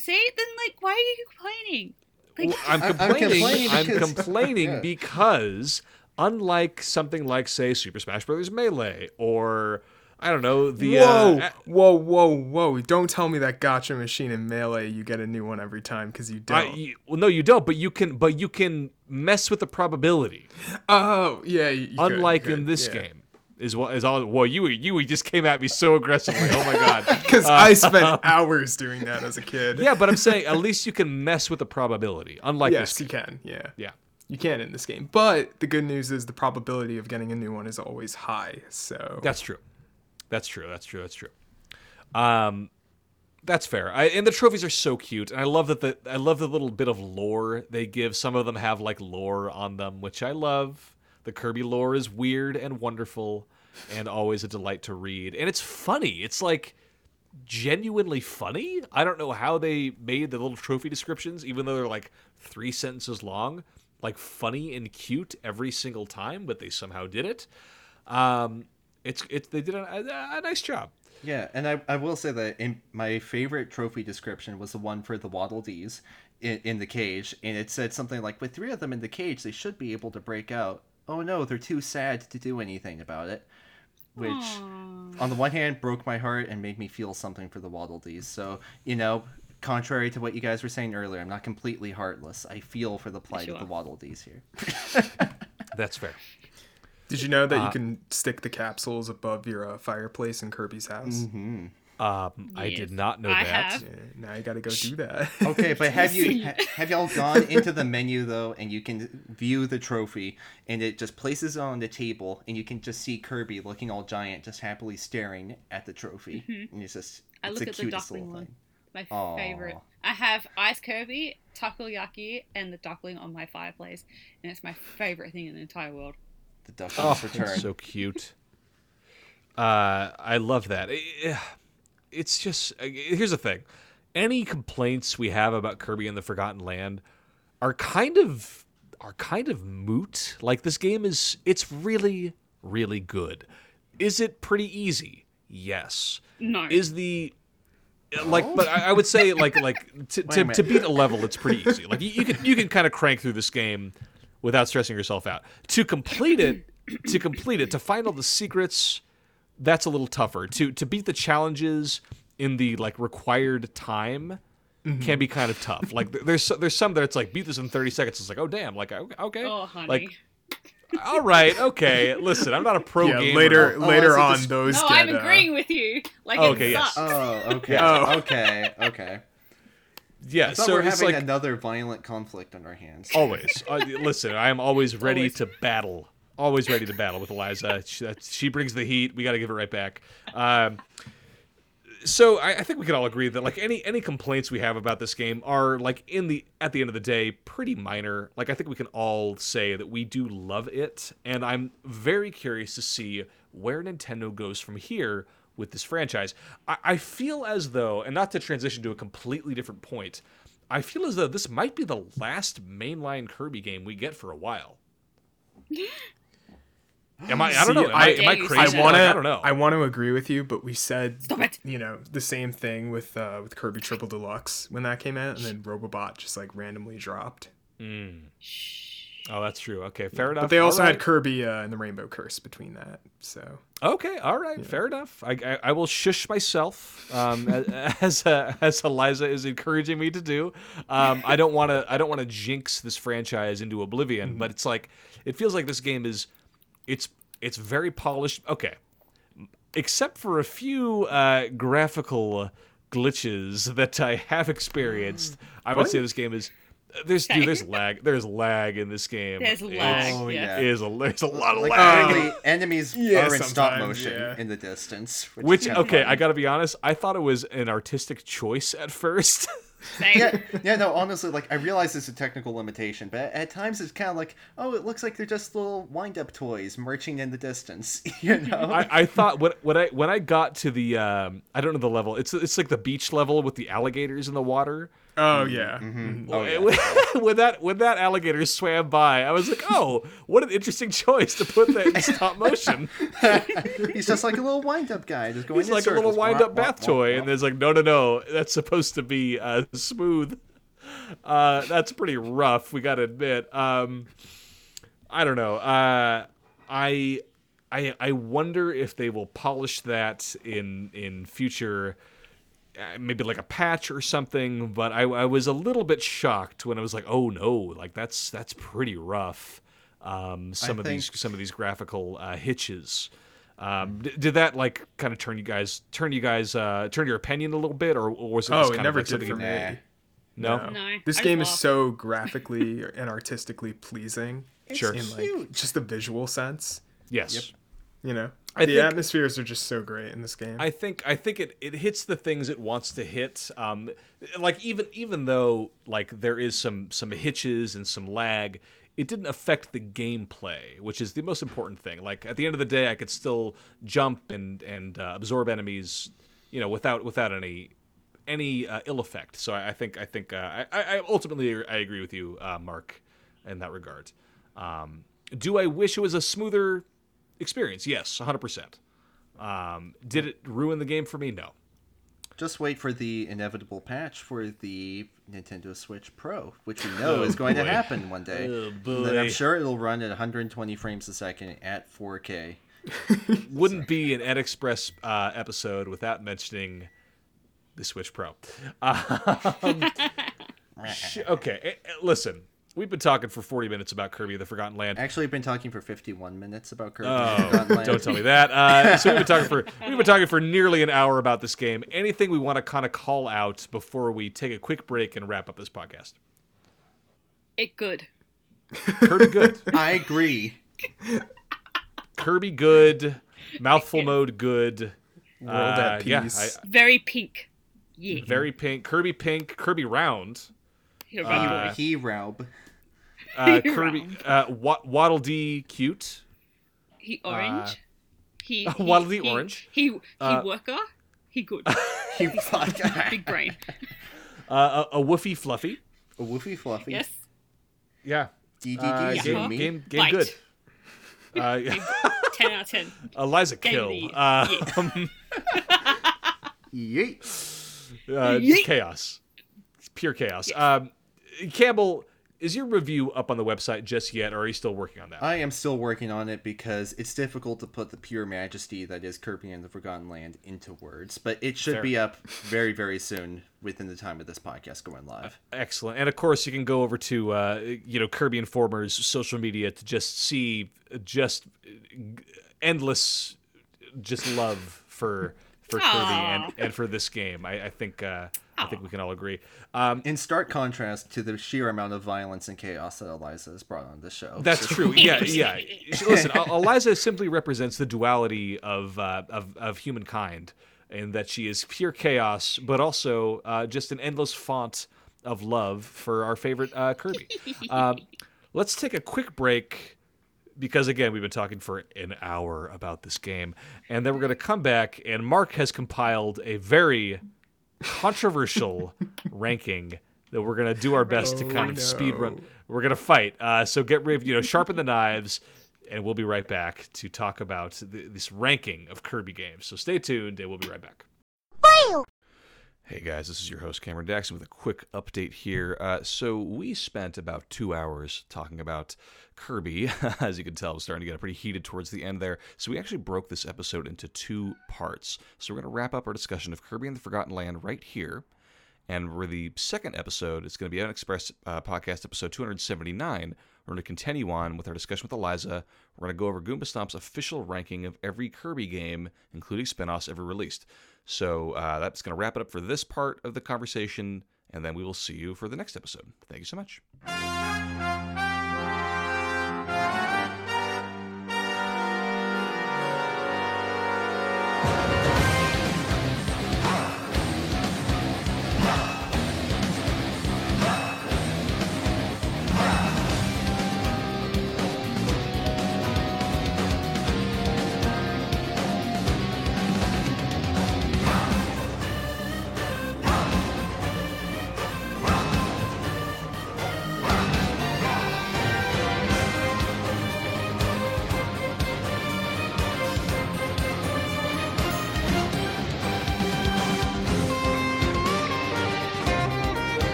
See, then like, why are you complaining? Like, well, I'm complaining. I'm complaining because, I'm complaining yeah. because unlike something like, say, Super Smash Bros. Melee, or I don't know, the whoa, uh, whoa, whoa, whoa! Don't tell me that gacha machine in Melee you get a new one every time because you don't. I, you, well, no, you don't. But you can. But you can mess with the probability. Oh yeah. You unlike could, could, in this yeah. game. Is what is all? Well, you you just came at me so aggressively. Oh my god! Because uh, I spent hours doing that as a kid. Yeah, but I'm saying at least you can mess with the probability. Unlike yes, this you can. Yeah, yeah, you can in this game. But the good news is the probability of getting a new one is always high. So that's true. That's true. That's true. That's true. Um, that's fair. I, and the trophies are so cute, and I love that the I love the little bit of lore they give. Some of them have like lore on them, which I love. The Kirby lore is weird and wonderful and always a delight to read. And it's funny. It's like genuinely funny. I don't know how they made the little trophy descriptions, even though they're like three sentences long, like funny and cute every single time, but they somehow did it. Um, it's it, they did a, a nice job. Yeah, and I, I will say that in my favorite trophy description was the one for the Waddle Dees. in, in the cage, and it said something like, with three of them in the cage, they should be able to break out. Oh no, they're too sad to do anything about it. Which, aww, on the one hand, broke my heart and made me feel something for the Waddle Dees. So, you know, contrary to what you guys were saying earlier, I'm not completely heartless. I feel for the plight of the Waddle Dees here. That's fair. Did you know that uh, you can stick the capsules above your uh, fireplace in Kirby's house? Mm-hmm. Um, yes. I did not know I that. Yeah, now you got to go do that. Okay, but have you ha- have y'all gone into the menu though, and you can view the trophy, and it just places it on the table, and you can just see Kirby looking all giant, just happily staring at the trophy, mm-hmm. and it's just I it's look the at cutest the duckling one. Thing. My aww. Favorite. I have Ice Kirby, Takoyaki, and the duckling on my fireplace, and it's my favorite thing in the entire world. The duckling's oh, return. It's so cute. uh, I love that. It, It's just, here's the thing. Any complaints we have about Kirby and the Forgotten Land are kind of are kind of moot. Like, this game is, it's really, really good. Is it pretty easy? Yes. No. Is the, like, oh. but I, I would say, like, like to, to, to beat a level, it's pretty easy. Like, you, you can you can kind of crank through this game without stressing yourself out. To complete it, to complete it, to find all the secrets, that's a little tougher. To to beat the challenges in the like required time mm-hmm. can be kind of tough. Like there's there's some that it's like beat this in thirty seconds. It's like, oh damn, like okay, oh, honey. Like all right, okay. Listen, I'm not a pro yeah, gamer. Later oh, later on this... those. No, get, I'm agreeing uh... with you. Like oh, okay, it sucks. Yes. Oh okay. oh okay okay. Yeah, I thought so we're having like... another violent conflict on our hands. Always uh, listen. I am always ready always. to battle. Always ready to battle with Eliza. She, she brings the heat. We got to give it right back. Um, so I, I think we can all agree that like any any complaints we have about this game are like in the at the end of the day pretty minor. Like I think we can all say that we do love it, and I'm very curious to see where Nintendo goes from here with this franchise. I, I feel as though, and not to transition to a completely different point, I feel as though this might be the last mainline Kirby game we get for a while. Am I? I don't know. Am I, am I crazy? I want to. I don't know. I want to agree with you, but we said, stop it. You know, the same thing with uh, with Kirby Triple Deluxe when that came out, and then Robobot just like randomly dropped. Mm. Oh, that's true. Okay, fair yeah. enough. But they also all had right. Kirby uh, and the Rainbow Curse between that. So okay, all right, yeah. fair enough. I, I I will shush myself um, as uh, as Eliza is encouraging me to do. Um, I don't want to. I don't want to jinx this franchise into oblivion. Mm-hmm. But it's like it feels like this game is. It's it's very polished. Okay, except for a few uh, graphical glitches that I have experienced. I would say this game is there's dude, there's lag there's lag in this game. There's lag. Oh, yeah. It is a, there's a lot of like, lag. Uh, enemies yeah, are in stop motion yeah. in the distance. Which, which okay, I gotta be honest. I thought it was an artistic choice at first. yeah, yeah, no, honestly, like, I realize it's a technical limitation, but at times it's kind of like, oh, it looks like they're just little wind-up toys marching in the distance, you know? I, I thought, when, when I when I got to the, um, I don't know the level, it's it's like the beach level with the alligators in the water. Oh, yeah. Mm-hmm. Well, oh, yeah. When, when, that, when that alligator swam by, I was like, oh, what an interesting choice to put that in stop motion. He's just like a little wind-up guy. Just going He's in like circles. A little wind-up bath wah, toy, wah, wah. And there's like, no, no, no, that's supposed to be... Uh, smooth uh that's pretty rough, we gotta admit. um I don't know, uh I I I wonder if they will polish that in in future, uh, maybe like a patch or something, but I, I was a little bit shocked when I was like, oh no, like that's that's pretty rough. um some I of think... these some of these graphical uh hitches. Um, did that like kind of turn you guys, turn you guys, uh, turn your opinion a little bit, or, or was it? Just oh, kind it never of like did for me. Nah. No? No. no, this I game is so graphically and artistically pleasing. It's sure, in, like, huge. Just the visual sense. Yes, yep. You know, I the think, atmospheres are just so great in this game. I think, I think it, it hits the things it wants to hit. Um, like even even though like there is some some hitches and some lag, it didn't affect the gameplay, which is the most important thing. Like at the end of the day, I could still jump and and uh, absorb enemies, you know, without without any any uh, ill effect. So I, I think I think uh, I, I ultimately I agree with you, uh, Mark, in that regard. Um, do I wish it was a smoother experience? Yes, one hundred percent. Um, did it ruin the game for me? No. Just wait for the inevitable patch for the Nintendo Switch Pro, which we know oh, is going boy. to happen one day. Oh, boy. And I'm sure it'll run at one hundred twenty frames a second at four K. Wouldn't Sorry. be an NXpress uh, episode without mentioning the Switch Pro. Um, sh- okay, listen. We've been talking for forty minutes about Kirby and the Forgotten Land. Actually, I've been talking for fifty-one minutes about Kirby oh, and the Forgotten Land. Don't tell me that. Uh, so we've been talking for we've been talking for nearly an hour about this game. Anything we want to kind of call out before we take a quick break and wrap up this podcast? It good. Kirby good. I agree. Kirby good. Mouthful mode good. World uh, at peace. Yeah, I, Very pink. Yeah. Very pink. Kirby pink. Kirby round. Uh, he raub. Uh, Kirby, uh, wa- Waddle Dee cute. He orange. Uh, he, he Waddle Dee orange. He he, uh, he worker. He good. He fucker. Big brain. Uh, a, a woofy fluffy. A woofy fluffy. Yes. Yeah. D D D. Uh, yeah. Game, game game Light. good. Uh, ten out of ten. Eliza kill. Uh, um, Yeet. Uh, Yeet. Chaos. Pure chaos. Um, Campbell, is your review up on the website just yet, or are you still working on that? I am still working on it because it's difficult to put the pure majesty that is Kirby and the Forgotten Land into words, but it should Fair. be up very, very soon within the time of this podcast going live. Excellent. And, of course, you can go over to uh, you know Kirby Informer's social media to just see just endless just love for... for Kirby and, and for this game. I, I think uh, I think we can all agree. Um, in stark contrast to the sheer amount of violence and chaos that Eliza has brought on this show. That's true. Yeah, yeah. Listen, Eliza simply represents the duality of uh, of, of humankind, in that she is pure chaos, but also uh, just an endless font of love for our favorite uh, Kirby. Um, let's take a quick break, because, again, we've been talking for an hour about this game. And then we're going to come back, and Mark has compiled a very controversial ranking that we're going to do our best oh, to kind of no. speed run. We're going to fight. Uh, so get ready, you know, sharpen the knives, and we'll be right back to talk about th- this ranking of Kirby games. So stay tuned, and we'll be right back. Bye. Hey guys, this is your host Cameron Daxon with a quick update here. Uh, so we spent about two hours talking about Kirby. As you can tell, I'm starting to get pretty heated towards the end there. So we actually broke this episode into two parts. So we're going to wrap up our discussion of Kirby and the Forgotten Land right here. And for the second episode, it's going to be NXpress uh, podcast episode two seventy-nine. We're going to continue on with our discussion with Eliza. We're going to go over Goombastomp's official ranking of every Kirby game, including spinoffs ever released. So uh, that's going to wrap it up for this part of the conversation, and then we will see you for the next episode. Thank you so much.